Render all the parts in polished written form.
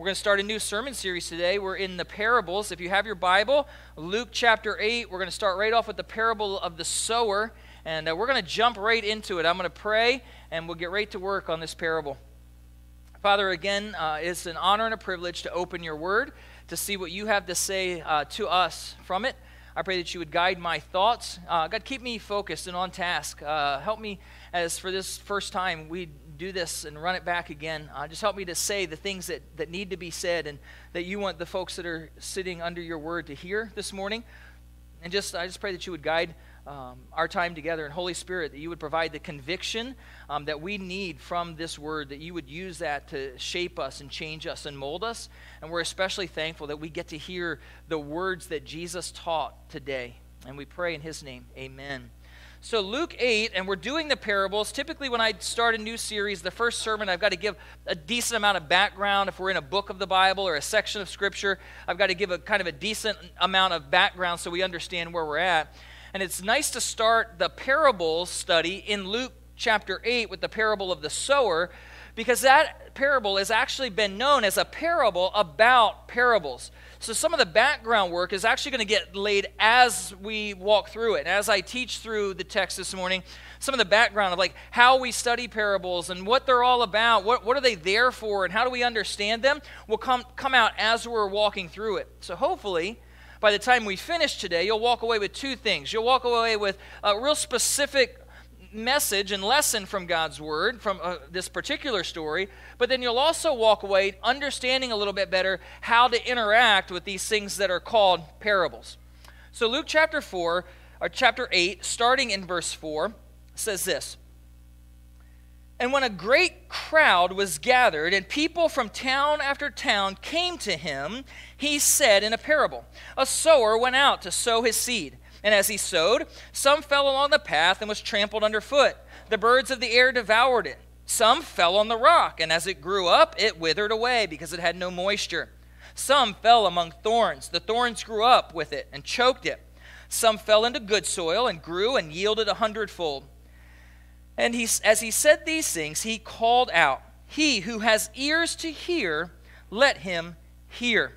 We're going to start a new sermon series today. We're in the parables. If you have your Bible, Luke chapter 8, we're going to start right off with the parable of the sower, and we're going to jump right into it. I'm going to pray, and we'll get right to work on this parable. Father, again, it's an honor and a privilege to open your word, to see what you have to say to us from it. I pray that you would guide my thoughts. God, keep me focused and on task. Help me as for this first time we do this and run it back again. Just help me to say the things that need to be said and that you want the folks that are sitting under your word to hear this morning. And I just pray that you would guide our time together. And Holy Spirit, that you would provide the conviction that we need from this word, that you would use that to shape us and change us and mold us. And we're especially thankful that we get to hear the words that Jesus taught today. And we pray in his name, amen. So Luke 8, and we're doing the parables. Typically when I start a new series, the first sermon, I've got to give a decent amount of background. If we're in a book of the Bible or a section of Scripture, I've got to give a kind of a decent amount of background so we understand where we're at. And it's nice to start the parables study in Luke chapter 8 with the parable of the sower, because that parable has actually been known as a parable about parables. So some of the background work is actually going to get laid as we walk through it. And as I teach through the text this morning, some of the background of like how we study parables and what they're all about, what are they there for, and how do we understand them will come out as we're walking through it. So hopefully, by the time we finish today, you'll walk away with two things. You'll walk away with a real specific message and lesson from God's word from this particular story, but then you'll also walk away understanding a little bit better how to interact with these things that are called parables. So Luke chapter 4, or chapter 8, starting in verse 4, says this: "And when a great crowd was gathered, and people from town after town came to him, he said in a parable, 'A sower went out to sow his seed. And as he sowed, some fell along the path and was trampled underfoot. The birds of the air devoured it. Some fell on the rock, and as it grew up, it withered away because it had no moisture. Some fell among thorns. The thorns grew up with it and choked it. Some fell into good soil and grew and yielded 100-fold. And as he said these things, he called out, 'He who has ears to hear, let him hear.'"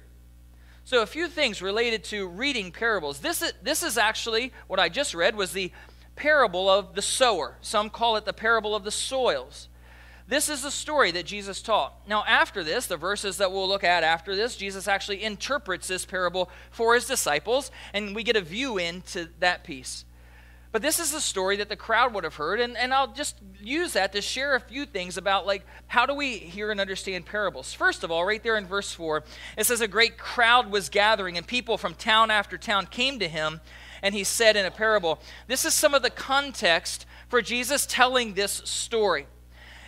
So a few things related to reading parables. This is actually, what I just read was the parable of the sower. Some call it the parable of the soils. This is the story that Jesus taught. Now after this, the verses that we'll look at after this, Jesus actually interprets this parable for his disciples, and we get a view into that piece. But this is the story that the crowd would have heard, and I'll just use that to share a few things about, like, how do we hear and understand parables? First of all, right there in verse 4, it says a great crowd was gathering, and people from town after town came to him, and he said in a parable. This is some of the context for Jesus telling this story,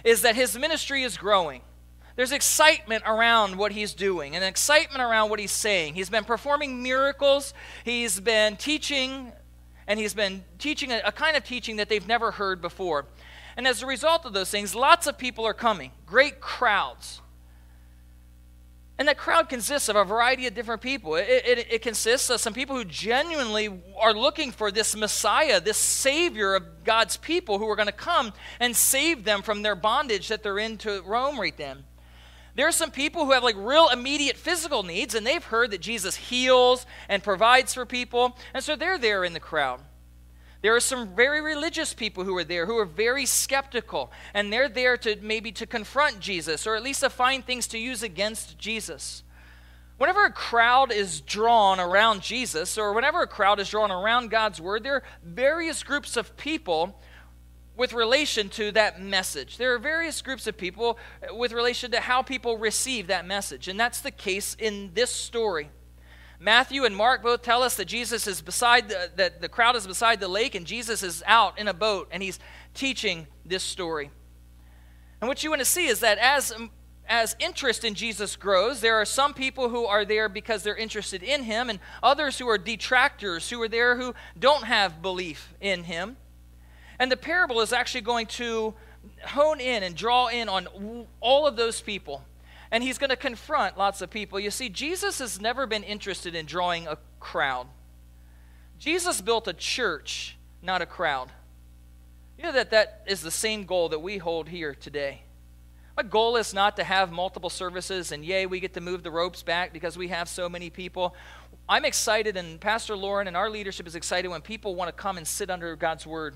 is that his ministry is growing. There's excitement around what he's doing and excitement around what he's saying. He's been performing miracles. He's been teaching. And he's been teaching a kind of teaching that they've never heard before. And as a result of those things, lots of people are coming, great crowds. And that crowd consists of a variety of different people. It consists of some people who genuinely are looking for this Messiah, this Savior of God's people who are going to come and save them from their bondage that they're in to Rome right then. There are some people who have like real immediate physical needs, and they've heard that Jesus heals and provides for people, and so they're there in the crowd. There are some very religious people who are there who are very skeptical, and they're there to maybe to confront Jesus or at least to find things to use against Jesus. Whenever a crowd is drawn around Jesus or whenever a crowd is drawn around God's word, there are various groups of people with relation to that message. There are various groups of people with relation to how people receive that message, and that's the case in this story. Matthew and Mark both tell us that Jesus is beside the crowd is beside the lake, and Jesus is out in a boat, and he's teaching this story. And what you want to see is that as interest in Jesus grows, there are some people who are there because they're interested in him, and others who are detractors who are there who don't have belief in him. And the parable is actually going to hone in and draw in on all of those people. And he's going to confront lots of people. You see, Jesus has never been interested in drawing a crowd. Jesus built a church, not a crowd. You know that is the same goal that we hold here today. My goal is not to have multiple services and yay, we get to move the ropes back because we have so many people. I'm excited, and Pastor Lauren and our leadership is excited when people want to come and sit under God's word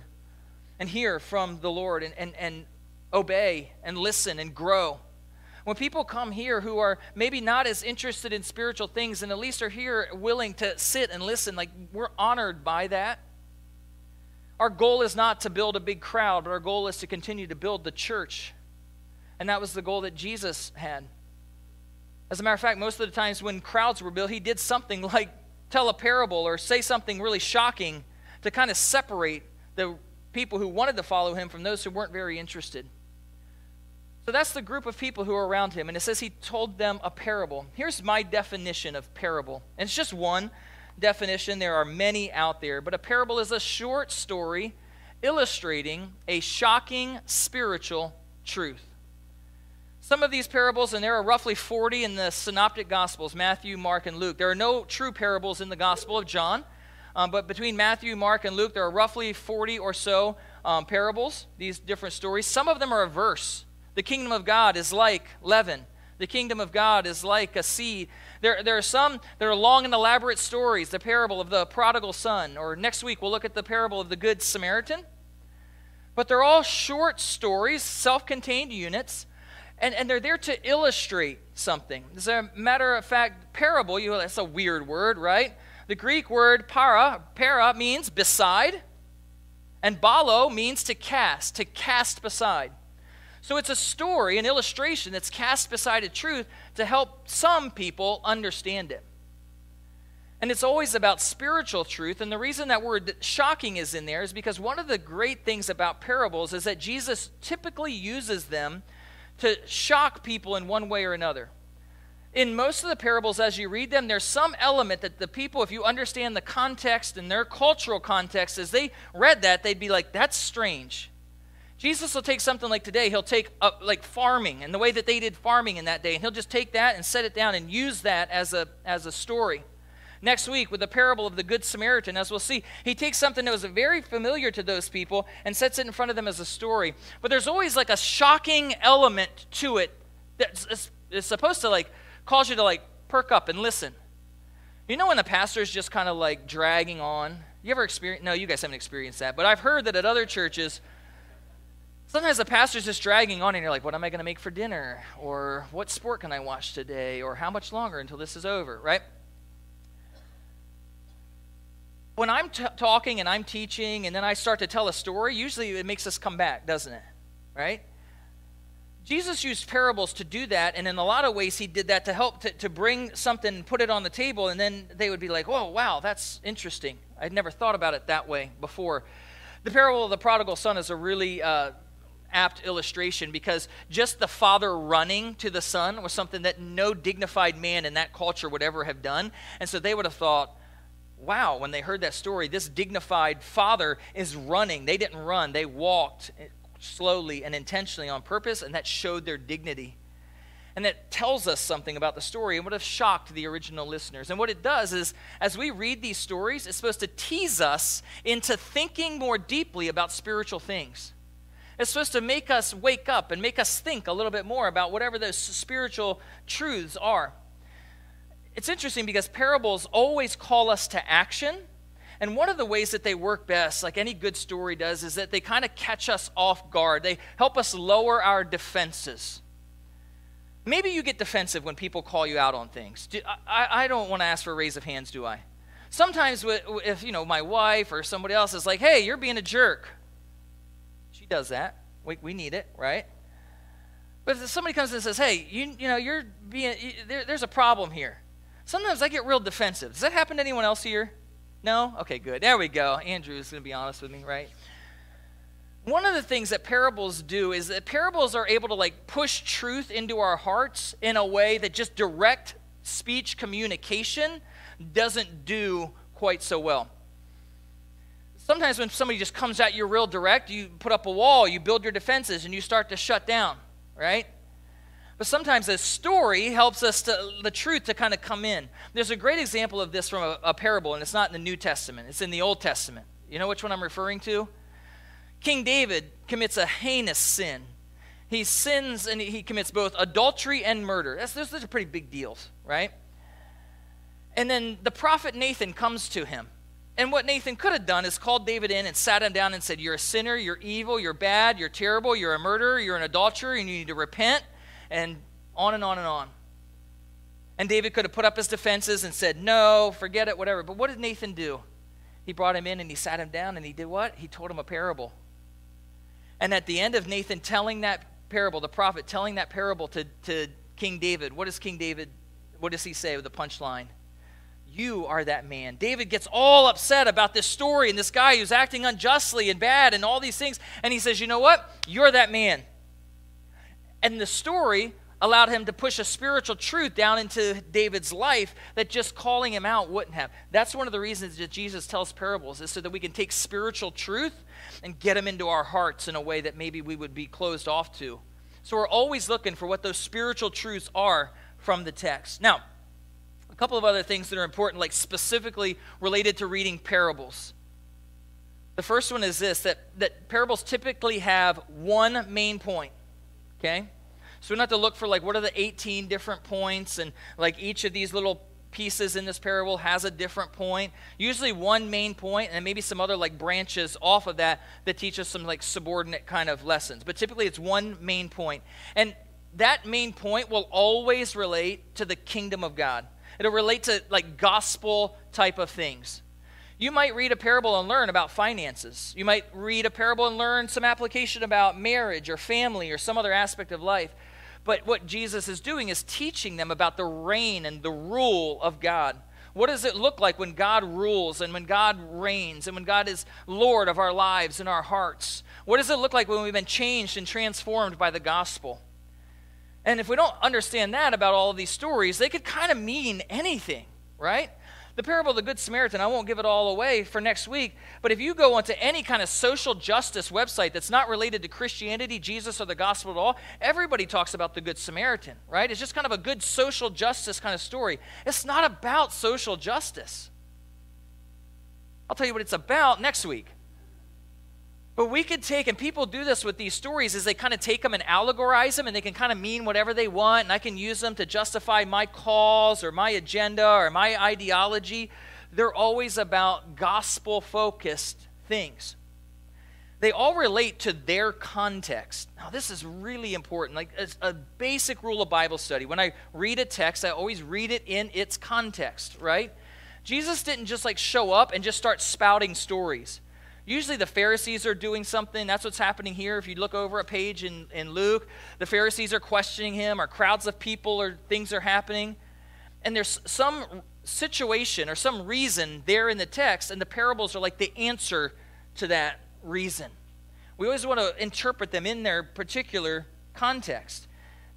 and hear from the Lord and obey and listen and grow. When people come here who are maybe not as interested in spiritual things and at least are here willing to sit and listen, like, we're honored by that. Our goal is not to build a big crowd, but our goal is to continue to build the church. And that was the goal that Jesus had. As a matter of fact, most of the times when crowds were built, he did something like tell a parable or say something really shocking to kind of separate the people who wanted to follow him from those who weren't very interested. So that's the group of people who are around him. And it says he told them a parable. Here's my definition of parable. And it's just one definition. There are many out there. But a parable is a short story illustrating a shocking spiritual truth. Some of these parables, and there are roughly 40 in the Synoptic Gospels, Matthew, Mark, and Luke. There are no true parables in the Gospel of John, but between Matthew, Mark, and Luke, there are roughly 40 or so parables, these different stories. Some of them are a verse. The kingdom of God is like leaven. The kingdom of God is like a seed. There are some that are long and elaborate stories, the parable of the prodigal son, or next week we'll look at the parable of the Good Samaritan. But they're all short stories, self-contained units. And they're there to illustrate something. As a matter of fact, parable, that's a weird word, right? The Greek word para means beside, and balo means to cast beside. So it's a story, an illustration that's cast beside a truth to help some people understand it. And it's always about spiritual truth, and the reason that word shocking is in there is because one of the great things about parables is that Jesus typically uses them to shock people in one way or another. In most of the parables, as you read them, there's some element that the people, if you understand the context and their cultural context, as they read that, they'd be like, that's strange. Jesus will take something like today, he'll take like farming and the way that they did farming in that day, and he'll just take that and set it down and use that as a story. Next week, with the parable of the Good Samaritan, as we'll see, he takes something that was very familiar to those people and sets it in front of them as a story. But there's always like a shocking element to it that's is supposed to like cause you to like perk up and listen. You know when the pastor's just kind of like dragging on? You ever experience? No, you guys haven't experienced that, but I've heard that at other churches, sometimes the pastor's just dragging on and you're like, what am I going to make for dinner? Or what sport can I watch today? Or how much longer until this is over, right? When I'm talking and I'm teaching and then I start to tell a story, usually it makes us come back, doesn't it? Right? Jesus used parables to do that, and in a lot of ways he did that to help to bring something and put it on the table, and then they would be like, oh, wow, that's interesting. I'd never thought about it that way before. The parable of the prodigal son is a really apt illustration because just the father running to the son was something that no dignified man in that culture would ever have done, and so they would have thought, wow, when they heard that story, this dignified father is running. They didn't run. They walked slowly and intentionally on purpose, and that showed their dignity. And that tells us something about the story and would have shocked the original listeners. And what it does is, as we read these stories, it's supposed to tease us into thinking more deeply about spiritual things. It's supposed to make us wake up and make us think a little bit more about whatever those spiritual truths are. It's interesting because parables always call us to action, and one of the ways that they work best, like any good story does, is that they kind of catch us off guard. They help us lower our defenses. Maybe you get defensive when people call you out on things. I don't want to ask for a raise of hands, do I? Sometimes if my wife or somebody else is like, hey, you're being a jerk. She does that. We need it, right? But if somebody comes in and says, hey, you're being, there's a problem here. Sometimes I get real defensive. Does that happen to anyone else here? No? Okay, good. There we go. Andrew is going to be honest with me, right? One of the things that parables do is that parables are able to like push truth into our hearts in a way that just direct speech communication doesn't do quite so well. Sometimes when somebody just comes at you real direct, you put up a wall, you build your defenses, and you start to shut down, right? But sometimes a story helps us the truth to kind of come in. There's a great example of this from a parable, and it's not in the New Testament. It's in the Old Testament. You know which one I'm referring to? King David commits a heinous sin. He sins and he commits both adultery and murder. Those are pretty big deals, right? And then the prophet Nathan comes to him. And what Nathan could have done is called David in and sat him down and said, you're a sinner, you're evil, you're bad, you're terrible, you're a murderer, you're an adulterer, and you need to repent, and on and on and on. And David could have put up his defenses and said, no, forget it, whatever. But what did Nathan do? He brought him in and he sat him down and he did what? He told him a parable. And at the end of Nathan telling that parable, the prophet telling that parable to King David, what does King David, what does he say with the punchline? You are that man. David gets all upset about this story and this guy who's acting unjustly and bad and all these things. And he says, you know what? You're that man. And the story allowed him to push a spiritual truth down into David's life that just calling him out wouldn't have. That's one of the reasons that Jesus tells parables, is so that we can take spiritual truth and get them into our hearts in a way that maybe we would be closed off to. So we're always looking for what those spiritual truths are from the text. Now, a couple of other things that are important, like specifically related to reading parables. The first one is this, that parables typically have one main point, okay? So we don't have to look for, like, what are the 18 different points, and, like, each of these little pieces in this parable has a different point. Usually one main point, and maybe some other, like, branches off of that teach us some, like, subordinate kind of lessons. But typically it's one main point. And that main point will always relate to the kingdom of God. It'll relate to, like, gospel type of things. You might read a parable and learn about finances. You might read a parable and learn some application about marriage or family or some other aspect of life. But what Jesus is doing is teaching them about the reign and the rule of God. What does it look like when God rules and when God reigns and when God is Lord of our lives and our hearts? What does it look like when we've been changed and transformed by the gospel? And if we don't understand that about all of these stories, they could kind of mean anything, right? The parable of the Good Samaritan, I won't give it all away for next week, but if you go onto any kind of social justice website that's not related to Christianity, Jesus, or the gospel at all, everybody talks about the Good Samaritan, right? It's just kind of a good social justice kind of story. It's not about social justice. I'll tell you what it's about next week. But we could take, and people do this with these stories, is they kind of take them and allegorize them, and they can kind of mean whatever they want, and I can use them to justify my cause or my agenda or my ideology. They're always about gospel-focused things. They all relate to their context. Now, this is really important. Like, it's a basic rule of Bible study. When I read a text, I always read it in its context, right? Jesus didn't just, like, show up and just start spouting stories. Usually the Pharisees are doing something. That's what's happening here. If you look over a page in Luke, the Pharisees are questioning him, or crowds of people, or things are happening. And there's some situation or some reason there in the text, and the parables are like the answer to that reason. We always want to interpret them in their particular context.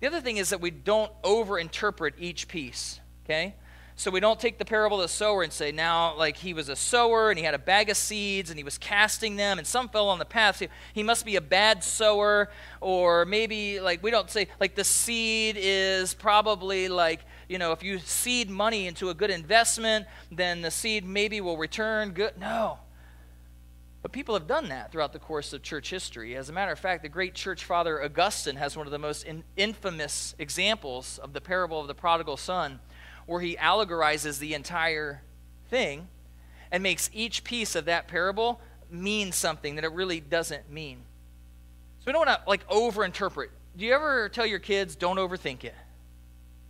The other thing is that we don't overinterpret each piece, okay? So we don't take the parable of the sower and say, now, like, he was a sower and he had a bag of seeds and he was casting them and some fell on the path. So he must be a bad sower, or maybe, like, we don't say, like, the seed is probably, like, you know, if you seed money into a good investment, then the seed maybe will return good. No. But people have done that throughout the course of church history. As a matter of fact, the great church father Augustine has one of the most infamous examples of the parable of the prodigal son, where he allegorizes the entire thing and makes each piece of that parable mean something that it really doesn't mean. So we don't want to, like, overinterpret. Do you ever tell your kids, don't overthink it?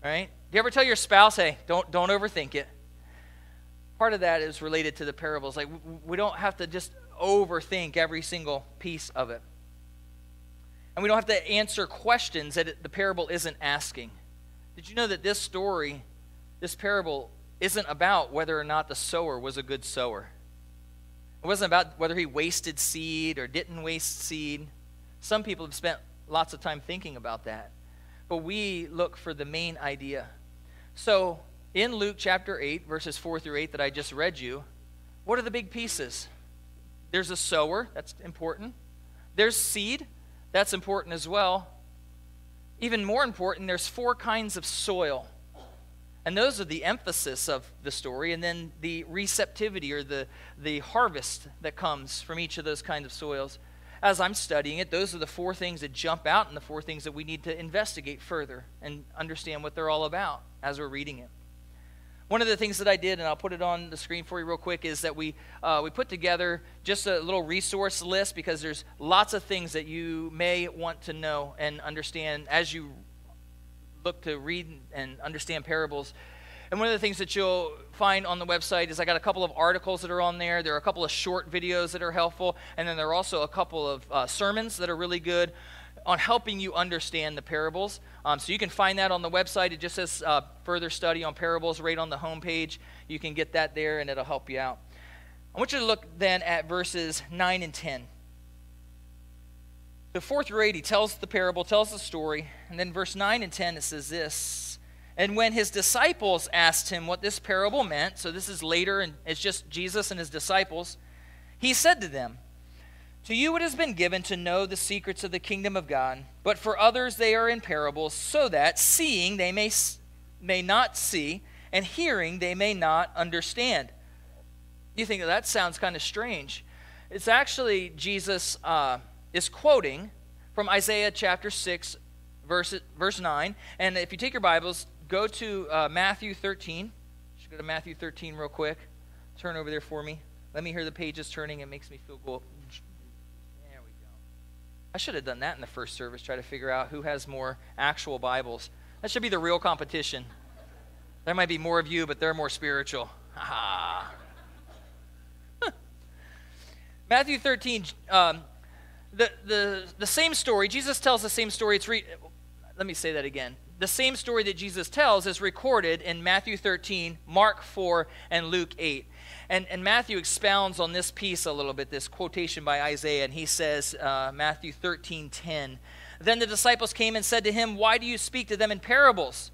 Right? Do you ever tell your spouse, hey, don't overthink it? Part of that is related to the parables. Like, we don't have to just overthink every single piece of it. And we don't have to answer questions that the parable isn't asking. Did you know that this parable isn't about whether or not the sower was a good sower? It wasn't about whether he wasted seed or didn't waste seed. Some people have spent lots of time thinking about that. But we look for the main idea. So in Luke chapter 8, verses 4 through 8 that I just read you, what are the big pieces? There's a sower. That's important. There's seed. That's important as well. Even more important, there's four kinds of soil. And those are the emphasis of the story, and then the receptivity or the harvest that comes from each of those kinds of soils. as I'm studying it, those are the four things that jump out and the four things that we need to investigate further and understand what they're all about as we're reading it. One of the things that I did, and I'll put it on the screen for you real quick, is that we put together just a little resource list, because there's lots of things that you may want to know and understand as you look to read and understand parables. And one of the things that you'll find on the website is I got a couple of articles that are on there. There are a couple of short videos that are helpful, and then there are also a couple of sermons that are really good on helping you understand the parables. So you can find that on the website. It just says further study on parables right on the homepage. You can get that there, and it'll help you out. I want you to look then at verses 9 and 10. The fourth grade, he tells the parable, tells the story, and then verse 9 and 10, it says this: "And when his disciples asked him what this parable meant," so this is later, and it's just Jesus and his disciples, "he said to them, 'To you it has been given to know the secrets of the kingdom of God, but for others they are in parables, so that seeing they may not see, and hearing they may not understand.'" You think, that sounds kind of strange. It's actually Jesus is quoting from Isaiah chapter 6, verse 9. And if you take your Bibles, go to Matthew 13. Just go to Matthew 13 real quick. Turn over there for me. Let me hear the pages turning. It makes me feel cool. I should have done that in the first service, try to figure out who has more actual Bibles. That should be the real competition. There might be more of you, but they're more spiritual. Matthew 13, the same story. Jesus tells the same story. Let me say that again. The same story that Jesus tells is recorded in Matthew 13, Mark 4, and Luke 8. And Matthew expounds on this piece a little bit, this quotation by Isaiah, and he says, Matthew 13:10, "Then the disciples came and said to him, 'Why do you speak to them in parables?'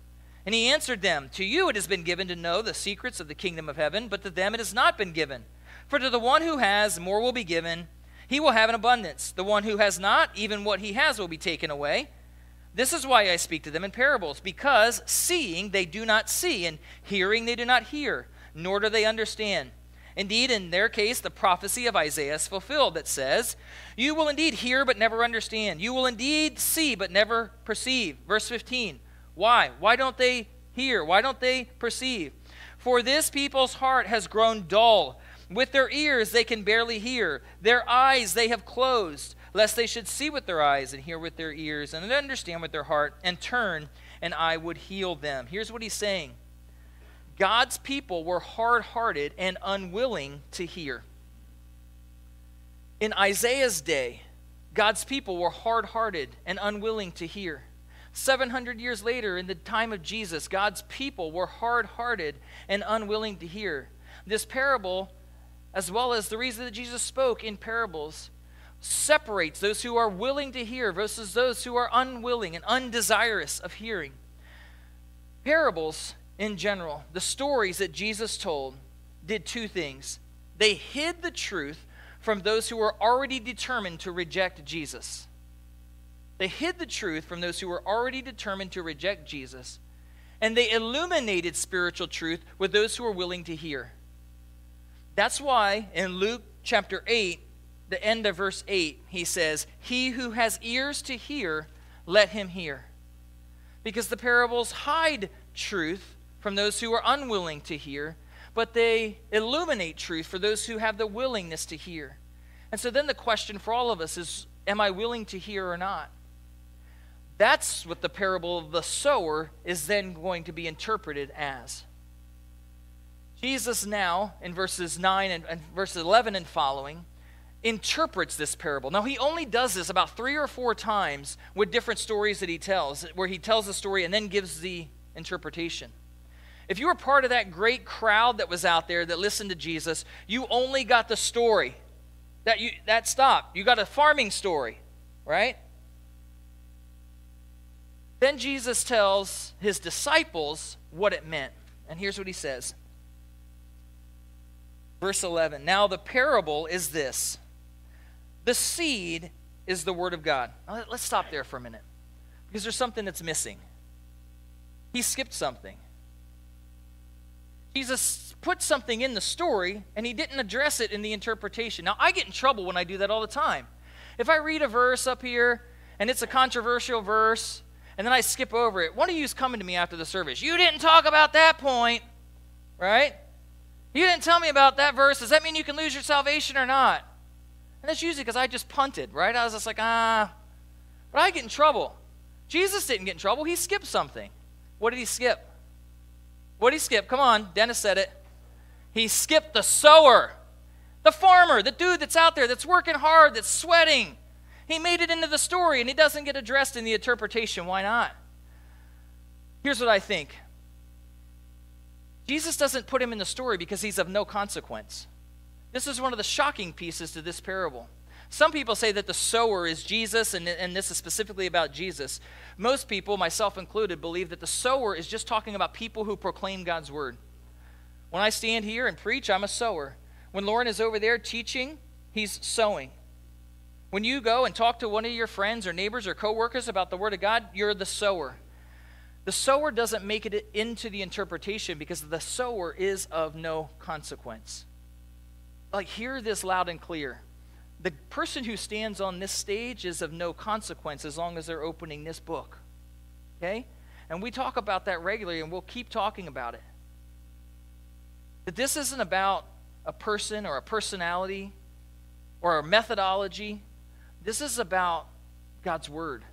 And he answered them, 'To you it has been given to know the secrets of the kingdom of heaven, but to them it has not been given. For to the one who has, more will be given. He will have an abundance. The one who has not, even what he has will be taken away. This is why I speak to them in parables, because seeing they do not see, and hearing they do not hear, nor do they understand. Indeed, in their case, the prophecy of Isaiah is fulfilled that says, 'You will indeed hear but never understand. You will indeed see but never perceive.'" Verse 15, "Why? Why don't they hear? Why don't they perceive? For this people's heart has grown dull. With their ears they can barely hear. Their eyes they have closed, lest they should see with their eyes and hear with their ears and understand with their heart and turn, and I would heal them." Here's what he's saying. God's people were hard-hearted and unwilling to hear. In Isaiah's day, God's people were hard-hearted and unwilling to hear. 700 years later, in the time of Jesus, God's people were hard-hearted and unwilling to hear. This parable, as well as the reason that Jesus spoke in parables, separates those who are willing to hear versus those who are unwilling and undesirous of hearing. Parables, in general, the stories that Jesus told, did two things. They hid the truth from those who were already determined to reject Jesus. They hid the truth from those who were already determined to reject Jesus. And they illuminated spiritual truth with those who were willing to hear. That's why in Luke chapter 8, the end of verse 8, he says, "He who has ears to hear, let him hear." Because the parables hide truth from those who are unwilling to hear, but they illuminate truth for those who have the willingness to hear. And so then the question for all of us is, am I willing to hear or not? That's what the parable of the sower is then going to be interpreted as. Jesus now, in verses 9 and verses 11 and following, interprets this parable. Now, he only does this about 3 or 4 times with different stories that he tells, where he tells the story and then gives the interpretation. If you were part of that great crowd that was out there that listened to Jesus, you only got the story. That stopped. You got a farming story, right? Then Jesus tells his disciples what it meant. And here's what he says. Verse 11. "Now the parable is this. The seed is the word of God." Now, let's stop there for a minute, because there's something that's missing. He skipped something. Jesus put something in the story, and he didn't address it in the interpretation. Now, I get in trouble when I do that all the time. If I read a verse up here and it's a controversial verse and then I skip over it, one of you is coming to me after the service. You didn't talk about that point, right? You didn't tell me about that verse. Does that mean you can lose your salvation or not? And that's usually because I just punted, right? I was just like, But I get in trouble. Jesus didn't get in trouble. He skipped something. What did he skip? What did he skip? Come on, Dennis said it. He skipped the sower, the farmer, the dude that's out there that's working hard, that's sweating. He made it into the story, and he doesn't get addressed in the interpretation. Why not? Here's what I think. Jesus doesn't put him in the story because he's of no consequence. This is one of the shocking pieces to this parable. Some people say that the sower is Jesus, and this is specifically about Jesus. Most people, myself included, believe that the sower is just talking about people who proclaim God's word. When I stand here and preach, I'm a sower. When Lauren is over there teaching, he's sowing. When you go and talk to one of your friends or neighbors or coworkers about the word of God, you're the sower. The sower doesn't make it into the interpretation because the sower is of no consequence. Like, hear this loud and clear. The person who stands on this stage is of no consequence as long as they're opening this book, okay? And we talk about that regularly, and we'll keep talking about it. That this isn't about a person or a personality or a methodology. This is about God's word.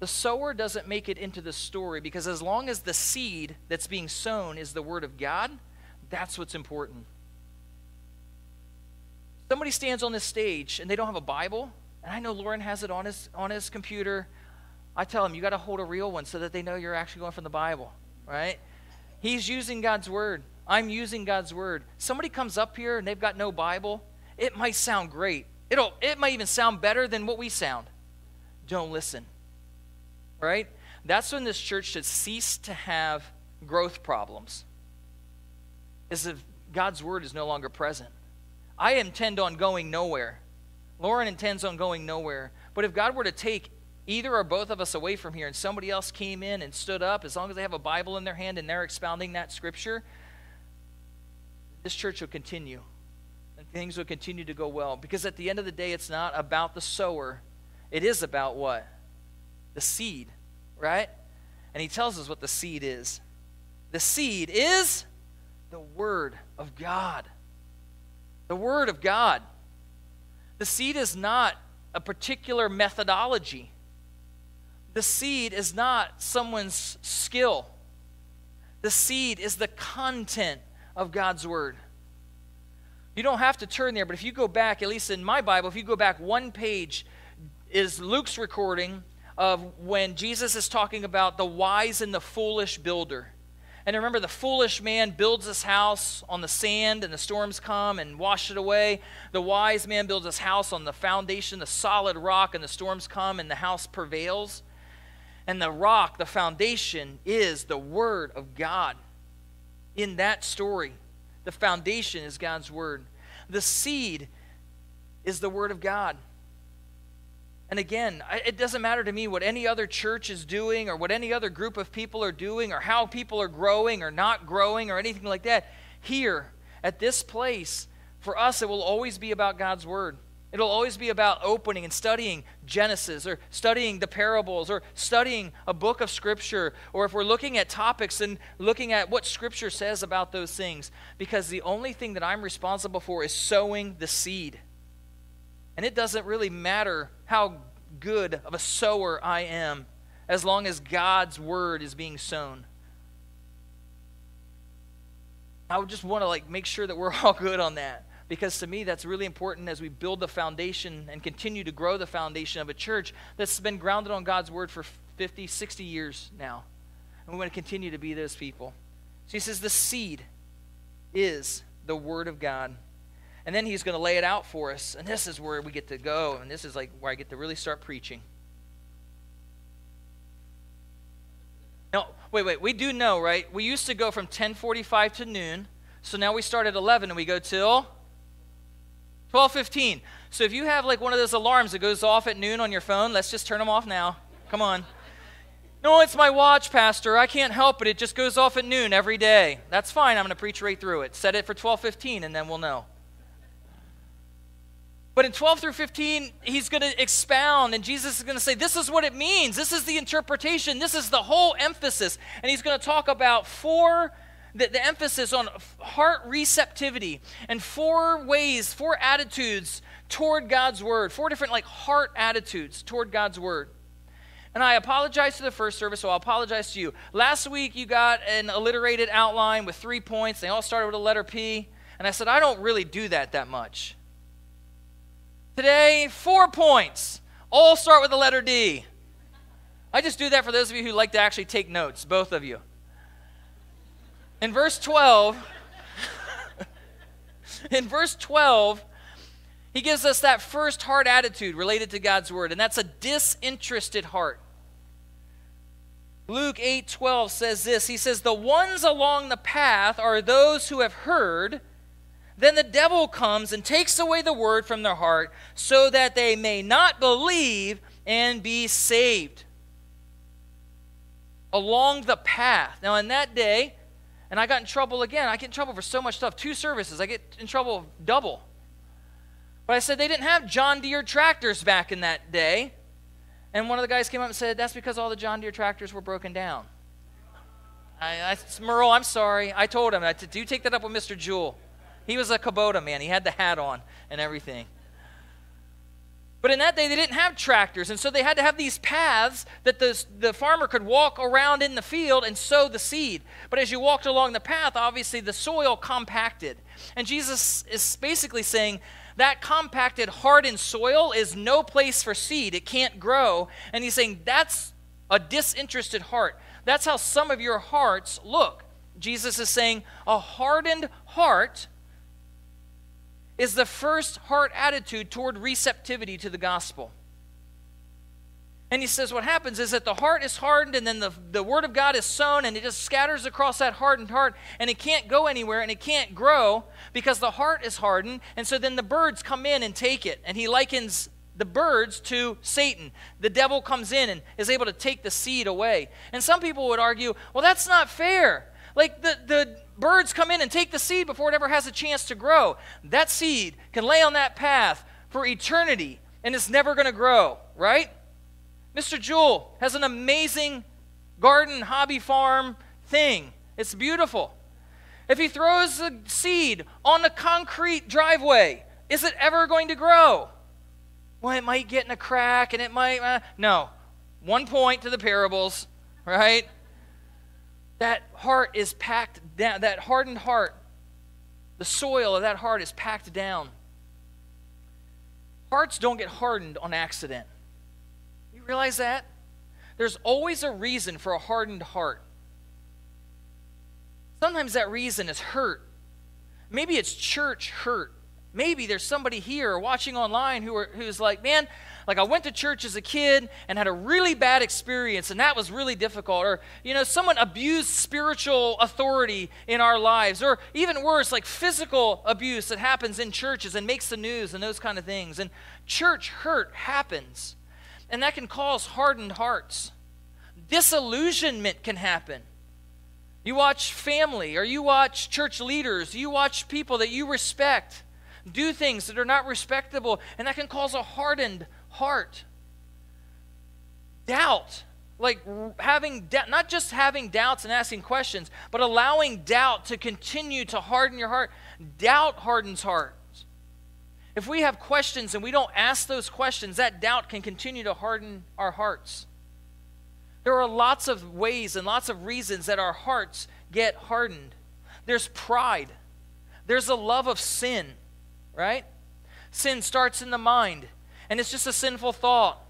The sower doesn't make it into the story because as long as the seed that's being sown is the word of God, that's what's important. Somebody stands on this stage and they don't have a Bible, and I know Lauren has it on his computer. I tell him, you got to hold a real one so that they know you're actually going from the Bible, right? He's using God's word. I'm using God's word. Somebody comes up here and they've got no Bible. It might sound great. It might even sound better than what we sound. Don't listen, right? That's when this church should cease to have growth problems, is if God's word is no longer present. I intend on going nowhere. Lauren intends on going nowhere. But if God were to take either or both of us away from here and somebody else came in and stood up, as long as they have a Bible in their hand and they're expounding that scripture, this church will continue. And things will continue to go well. Because at the end of the day, it's not about the sower. It is about what? The seed, right? And he tells us what the seed is. The seed is the word of God. The word of God. The seed is not a particular methodology. The seed is not someone's skill. The seed is the content of God's word. You don't have to turn there, but if you go back, at least in my Bible, if you go back one page, is Luke's recording of when Jesus is talking about the wise and the foolish builder. And remember, the foolish man builds his house on the sand, and the storms come and wash it away. The wise man builds his house on the foundation, the solid rock, and the storms come, and the house prevails. And the rock, the foundation, is the word of God. In that story, the foundation is God's word. The seed is the word of God. And again, it doesn't matter to me what any other church is doing or what any other group of people are doing or how people are growing or not growing or anything like that. Here, at this place, for us, it will always be about God's word. It'll always be about opening and studying Genesis or studying the parables or studying a book of Scripture, or if we're looking at topics and looking at what Scripture says about those things, because the only thing that I'm responsible for is sowing the seed. And it doesn't really matter how good of a sower I am as long as God's word is being sown. I would just want to make sure that we're all good on that, because to me that's really important as we build the foundation and continue to grow the foundation of a church that's been grounded on God's word for 50, 60 years now. And we want to continue to be those people. So he says the seed is the word of God. And then he's going to lay it out for us. And this is where we get to go. And this is where I get to really start preaching. No, wait. We do know, right? We used to go from 10:45 to noon. So now we start at 11 and we go till 12:15. So if you have one of those alarms that goes off at noon on your phone, let's just turn them off now. Come on. No, it's my watch, Pastor. I can't help it. It just goes off at noon every day. That's fine. I'm going to preach right through it. Set it for 12:15 and then we'll know. But in 12 through 15, he's going to expound, and Jesus is going to say, this is what it means. This is the interpretation. This is the whole emphasis. And he's going to talk about the emphasis on heart receptivity and four attitudes toward God's word, four different heart attitudes toward God's word. And I apologize to the first service, so I'll apologize to you. Last week, you got an alliterated outline with 3 points. They all started with a letter P. And I said, I don't really do that much. Today, 4 points. All start with the letter D. I just do that for those of you who like to actually take notes, both of you. In verse 12, he gives us that first heart attitude related to God's word, and that's a disinterested heart. Luke 8:12 says this. He says, the ones along the path are those who have heard. Then the devil comes and takes away the word from their heart so that they may not believe and be saved. Along the path. Now in that day, and I got in trouble again. I get in trouble for so much stuff. 2 services. I get in trouble double. But I said they didn't have John Deere tractors back in that day. And one of the guys came up and said, that's because all the John Deere tractors were broken down. Merle, I'm sorry. I told him. Do you take that up with Mr. Jewell? He was a Kubota man. He had the hat on and everything. But in that day, they didn't have tractors, and so they had to have these paths that the farmer could walk around in the field and sow the seed. But as you walked along the path, obviously the soil compacted. And Jesus is basically saying, that compacted, hardened soil is no place for seed. It can't grow. And he's saying that's a disinterested heart. That's how some of your hearts look. Jesus is saying a hardened heart is the first heart attitude toward receptivity to the gospel. And he says what happens is that the heart is hardened, and then the word of God is sown, and it just scatters across that hardened heart, and it can't go anywhere, and it can't grow because the heart is hardened. And so then the birds come in and take it, and he likens the birds to Satan. The devil comes in and is able to take the seed away. And some people would argue, well, that's not fair. The birds come in and take the seed before it ever has a chance to grow. That seed can lay on that path for eternity, and it's never going to grow, right? Mr. Jewell has an amazing garden, hobby farm thing. It's beautiful. If he throws a seed on a concrete driveway, is it ever going to grow? Well, it might get in a crack, and it might... No. 1 point to the parables, right? That heart is packed down. That hardened heart, the soil of that heart is packed down. Hearts don't get hardened on accident. You realize that? There's always a reason for a hardened heart. Sometimes that reason is hurt. Maybe it's church hurt. Maybe there's somebody here watching online who's like, man, I went to church as a kid and had a really bad experience, and that was really difficult. Or, someone abused spiritual authority in our lives. Or even worse, physical abuse that happens in churches and makes the news and those kind of things. And church hurt happens. And that can cause hardened hearts. Disillusionment can happen. You watch family, or you watch church leaders, you watch people that you respect do things that are not respectable, and that can cause a hardened heart. Doubt, not just having doubts and asking questions, but allowing doubt to continue to harden your heart. Doubt hardens hearts. If we have questions and we don't ask those questions, that doubt can continue to harden our hearts. There are lots of ways and lots of reasons that our hearts get hardened. There's pride. There's a love of sin. Right? Sin starts in the mind, and it's just a sinful thought,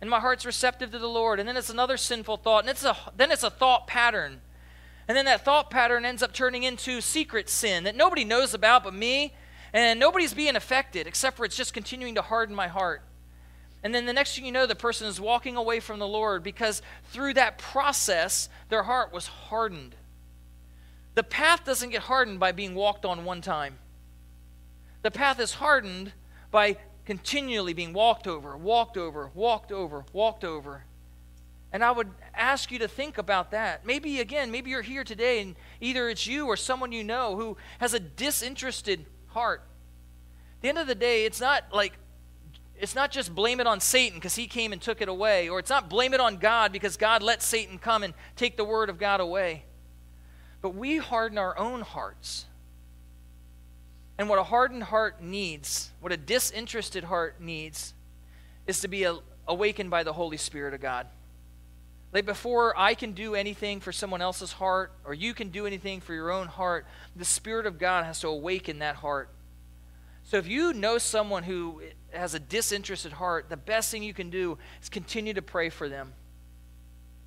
and my heart's receptive to the Lord, and then it's another sinful thought, and then it's a thought pattern, and then that thought pattern ends up turning into secret sin that nobody knows about but me, and nobody's being affected except for it's just continuing to harden my heart. And then the next thing you know, the person is walking away from the Lord because through that process, their heart was hardened. The path doesn't get hardened by being walked on one time. The path is hardened by continually being walked over, walked over, walked over, walked over. And I would ask you to think about that. Maybe you're here today, and either it's you or someone you know who has a disinterested heart. At the end of the day, it's not It's not just blame it on Satan because he came and took it away, or it's not blame it on God because God let Satan come and take the word of God away. But we harden our own hearts. And what a hardened heart needs, what a disinterested heart needs, is to be awakened by the Holy Spirit of God. Like before I can do anything for someone else's heart, or you can do anything for your own heart, the Spirit of God has to awaken that heart. So if you know someone who has a disinterested heart, the best thing you can do is continue to pray for them.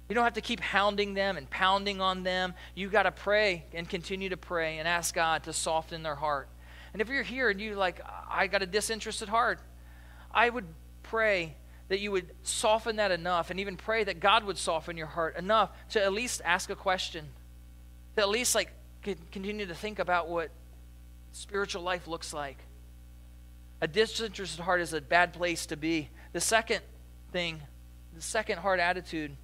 You don't have to keep hounding them and pounding on them. You got to pray and continue to pray and ask God to soften their heart. And if you're here and you're like, I got a disinterested heart, I would pray that you would soften that enough, and even pray that God would soften your heart enough to at least ask a question, to at least like continue to think about what spiritual life looks like. A disinterested heart is a bad place to be. The second thing, the second heart attitude,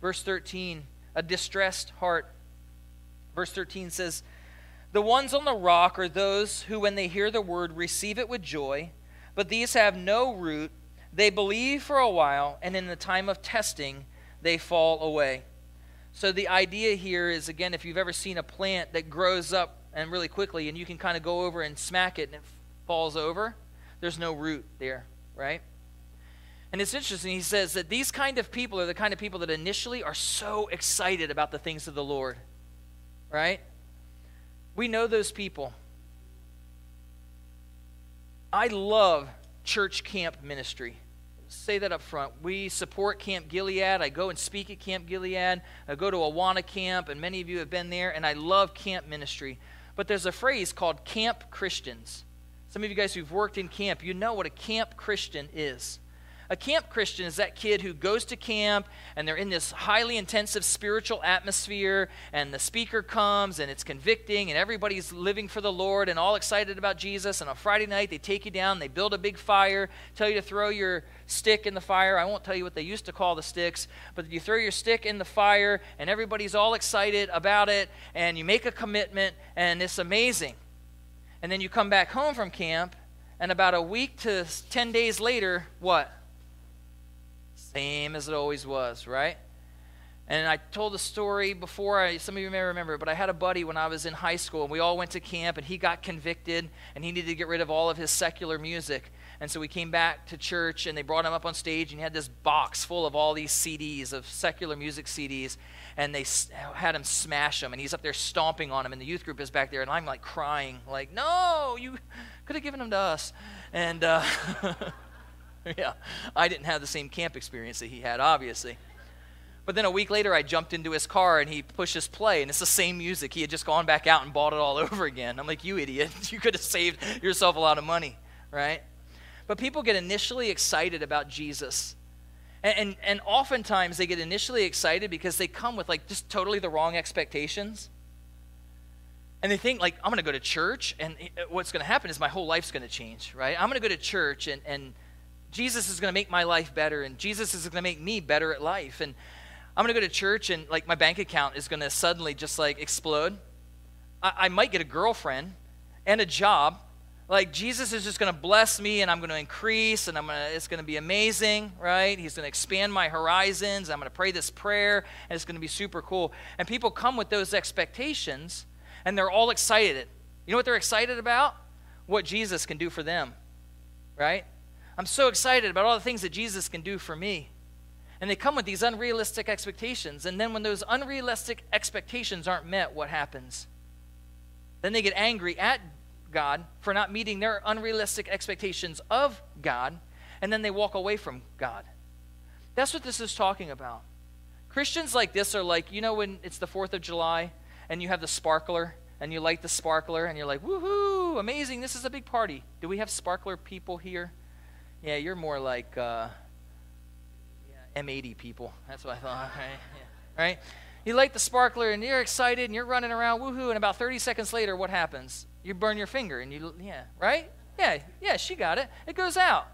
verse 13, a distressed heart. Verse 13 says, "The ones on the rock are those who, when they hear the word, receive it with joy, but these have no root. They believe for a while, and in the time of testing, they fall away." So the idea here is, again, if you've ever seen a plant that grows up and really quickly, and you can kind of go over and smack it and it falls over, there's no root there, right? And it's interesting, he says that these kind of people are the kind of people that initially are so excited about the things of the Lord, right? We know those people. I love church camp ministry. Say that up front. We support Camp Gilead. I go and speak at Camp Gilead. I go to Awana Camp, and many of you have been there, and I love camp ministry. But there's a phrase called camp Christians. Some of you guys who've worked in camp, you know what a camp Christian is. A camp Christian is that kid who goes to camp and they're in this highly intensive spiritual atmosphere, and the speaker comes and it's convicting and everybody's living for the Lord and all excited about Jesus, and on Friday night they take you down, they build a big fire, tell you to throw your stick in the fire. I won't tell you what they used to call the sticks, but you throw your stick in the fire and everybody's all excited about it and you make a commitment and it's amazing. And then you come back home from camp, and about a week to 10 days later, what? Same as it always was, right? And I told the story before, some of you may remember, but I had a buddy when I was in high school, and we all went to camp, and he got convicted, and he needed to get rid of all of his secular music. And so we came back to church, and they brought him up on stage, and he had this box full of all these CDs, of secular music CDs, and they had him smash them, and he's up there stomping on him, and the youth group is back there, and I'm like crying, like, no, you could have given them to us. And yeah, I didn't have the same camp experience that he had, obviously. But then a week later, I jumped into his car, and he pushes play, and it's the same music. He had just gone back out and bought it all over again. I'm like, you idiot, you could have saved yourself a lot of money, right? But people get initially excited about Jesus. And oftentimes they get initially excited because they come with like just totally the wrong expectations. And they think like, I'm going to go to church and what's going to happen is my whole life's going to change, right? I'm going to go to church and Jesus is going to make my life better, and Jesus is going to make me better at life. And I'm going to go to church and like my bank account is going to suddenly just like explode. I might get a girlfriend and a job. Like, Jesus is just going to bless me, and I'm going to increase, and it's going to be amazing, right? He's going to expand my horizons. I'm going to pray this prayer, and it's going to be super cool. And people come with those expectations, and they're all excited. You know what they're excited about? What Jesus can do for them, right? I'm so excited about all the things that Jesus can do for me. And they come with these unrealistic expectations, and then when those unrealistic expectations aren't met, what happens? Then they get angry at God for not meeting their unrealistic expectations of God, and then they walk away from God. That's what this is talking about. Christians like this are like, you know, when it's the 4th of July and you have the sparkler and you light the sparkler and you're like, woohoo, amazing, this is a big party. Do we have sparkler people here? Yeah, you're more like M80 people. That's what I thought, right? Yeah. Right? You light the sparkler and you're excited and you're running around, woohoo, and about 30 seconds later, what happens? You burn your finger and you, yeah, right? Yeah, she got it. It goes out.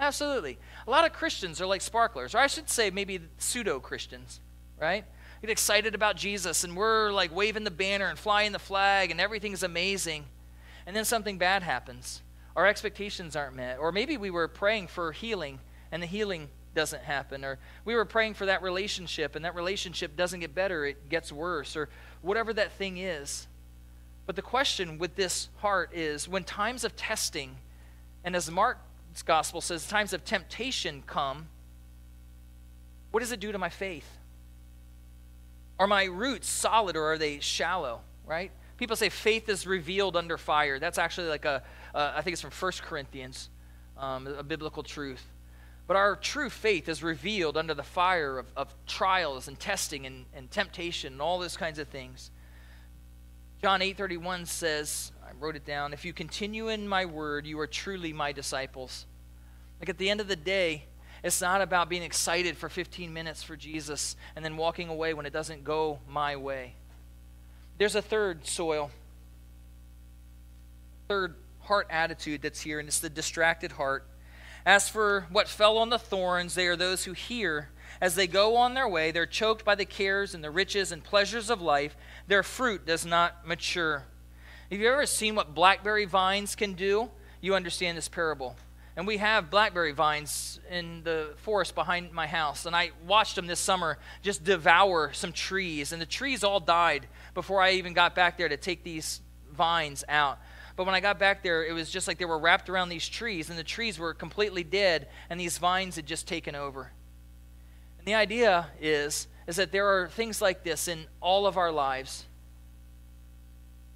Absolutely. A lot of Christians are like sparklers, or I should say maybe pseudo-Christians, right? Get excited about Jesus and we're like waving the banner and flying the flag and everything's amazing. And then something bad happens. our expectations aren't met. Or maybe we were praying for healing and the healing doesn't happen. Or we were praying for that relationship and that relationship doesn't get better, it gets worse, or whatever that thing is. But the question with this heart is, when times of testing, and as Mark's gospel says, times of temptation come, what does it do to my faith? Are my roots solid or are they shallow, right? People say faith is revealed under fire. That's actually like I think it's from 1 Corinthians, a biblical truth. But our true faith is revealed under the fire of trials and testing and temptation and all those kinds of things. John 8:31 says, I wrote it down, if you continue in my word, you are truly my disciples. Like at the end of the day, it's not about being excited for 15 minutes for Jesus and then walking away when it doesn't go my way. There's a third soil, third heart attitude that's here, and it's the distracted heart. As for what fell on the thorns, they are those who hear. As they go on their way, they're choked by the cares and the riches and pleasures of life. Their fruit does not mature. Have you ever seen what blackberry vines can do? You understand this parable. And we have blackberry vines in the forest behind my house. And I watched them this summer just devour some trees. And the trees all died before I even got back there to take these vines out. But when I got back there, it was just like they were wrapped around these trees. And the trees were completely dead. And these vines had just taken over. And the idea is that there are things like this in all of our lives.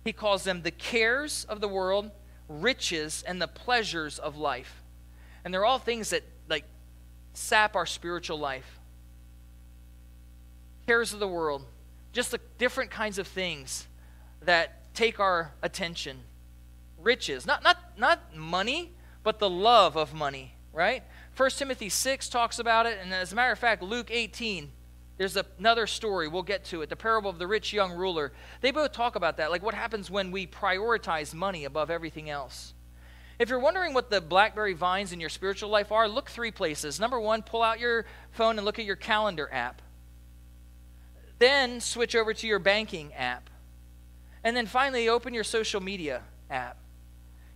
He calls them the cares of the world, riches, and the pleasures of life. And they're all things that, like, sap our spiritual life. Cares of the world. Just the different kinds of things that take our attention. Riches. Not money, but the love of money, right? 1 Timothy 6 talks about it, and as a matter of fact, Luke 18, there's another story. We'll get to it. The parable of the rich young ruler. They both talk about that, like what happens when we prioritize money above everything else. If you're wondering what the blackberry vines in your spiritual life are, look three places. Number one, pull out your phone and look at your calendar app. Then switch over to your banking app. And then finally, open your social media app.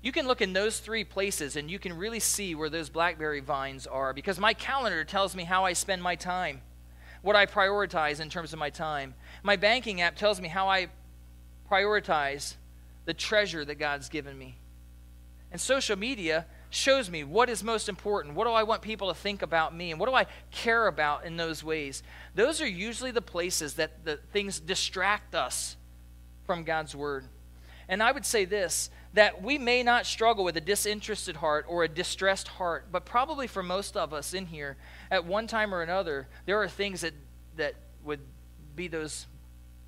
You can look in those three places and you can really see where those blackberry vines are, because my calendar tells me how I spend my time, what I prioritize in terms of my time. My banking app tells me how I prioritize the treasure that God's given me. And social media shows me what is most important. What do I want people to think about me? And what do I care about in those ways? Those are usually the places that the things distract us from God's word. And I would say this, that we may not struggle with a disinterested heart or a distressed heart, but probably for most of us in here, at one time or another, there are things that would be those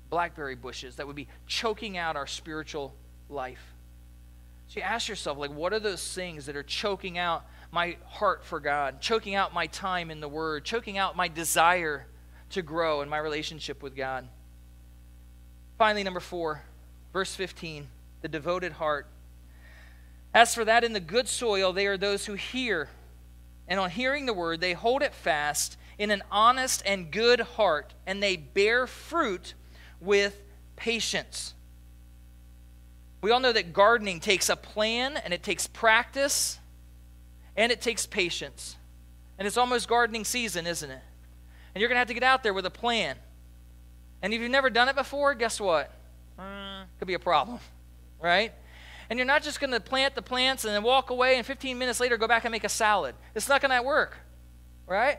blackberry bushes that would be choking out our spiritual life. So you ask yourself, like, what are those things that are choking out my heart for God, choking out my time in the Word, choking out my desire to grow in my relationship with God? Finally, number 4, verse 15, the devoted heart. As for that in the good soil, they are those who hear, and on hearing the Word, they hold it fast in an honest and good heart, and they bear fruit with patience. We all know that gardening takes a plan, and it takes practice, and it takes patience. And it's almost gardening season, isn't it? And you're going to have to get out there with a plan. And if you've never done it before, guess what? Could be a problem, right? And you're not just going to plant the plants and then walk away and 15 minutes later go back and make a salad. It's not going to work, right?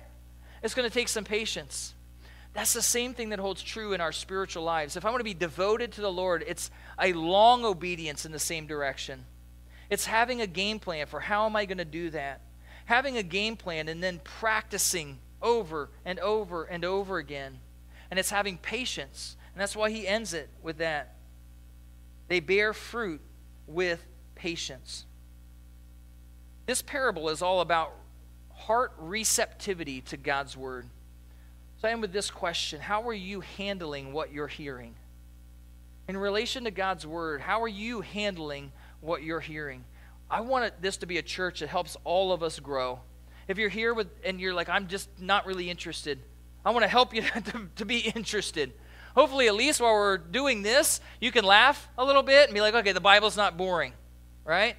It's going to take some patience. That's the same thing that holds true in our spiritual lives. If I want to be devoted to the Lord, it's a long obedience in the same direction. It's having a game plan for how am I going to do that. Having a game plan and then practicing over and over and over again. And it's having patience. And that's why he ends it with that. They bear fruit with patience. This parable is all about heart receptivity to God's word. So I end with this question. How are you handling what you're hearing? In relation to God's word, how are you handling what you're hearing? I want this to be a church that helps all of us grow. If you're here and you're like, I'm just not really interested, I want to help you to be interested. Hopefully, at least while we're doing this, you can laugh a little bit and be like, okay, the Bible's not boring, right?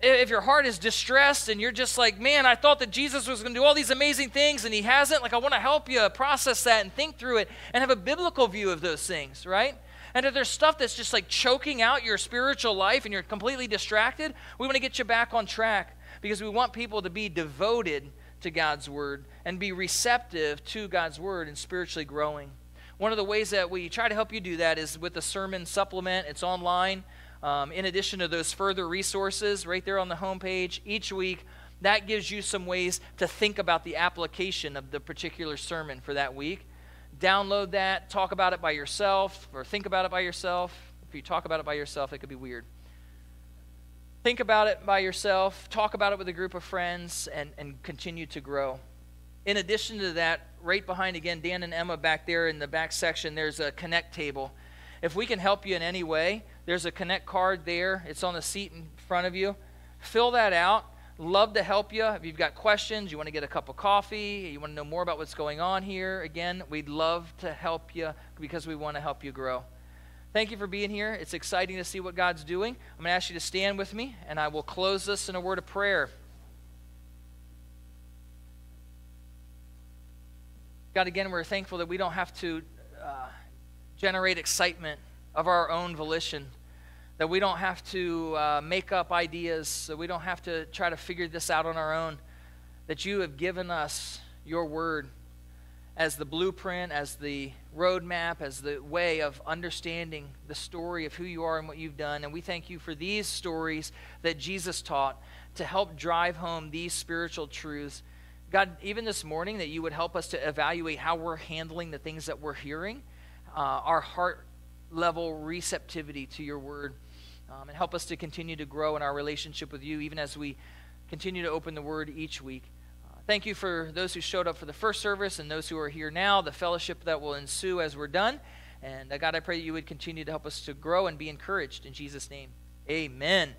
If your heart is distressed and you're just like, man, I thought that Jesus was going to do all these amazing things and he hasn't, like I want to help you process that and think through it and have a biblical view of those things, right? And if there's stuff that's just like choking out your spiritual life and you're completely distracted, we want to get you back on track because we want people to be devoted to God's word and be receptive to God's word and spiritually growing. One of the ways that we try to help you do that is with the sermon supplement. It's online. In addition to those further resources right there on the homepage each week, that gives you some ways to think about the application of the particular sermon for that week. Download that, talk about it by yourself, or think about it by yourself. If you talk about it by yourself, it could be weird. Think about it by yourself, talk about it with a group of friends, and continue to grow. In addition to that, right behind, again, Dan and Emma back there in the back section, there's a connect table. If we can help you in any way, there's a connect card there. It's on the seat in front of you. Fill that out. Love to help you. If you've got questions, you want to get a cup of coffee, you want to know more about what's going on here, again, we'd love to help you because we want to help you grow. Thank you for being here. It's exciting to see what God's doing. I'm going to ask you to stand with me, and I will close this in a word of prayer. God, again, we're thankful that we don't have to generate excitement of our own volition, that we don't have to make up ideas, that we don't have to try to figure this out on our own, that you have given us your word as the blueprint, as the roadmap, as the way of understanding the story of who you are and what you've done. And we thank you for these stories that Jesus taught to help drive home these spiritual truths. God, even this morning, that you would help us to evaluate how we're handling the things that we're hearing, our heart level receptivity to your word, and help us to continue to grow in our relationship with you even as we continue to open the word each week. Thank you for those who showed up for the first service and those who are here now, the fellowship that will ensue as we're done. And God, I pray that you would continue to help us to grow and be encouraged. In Jesus' name, amen.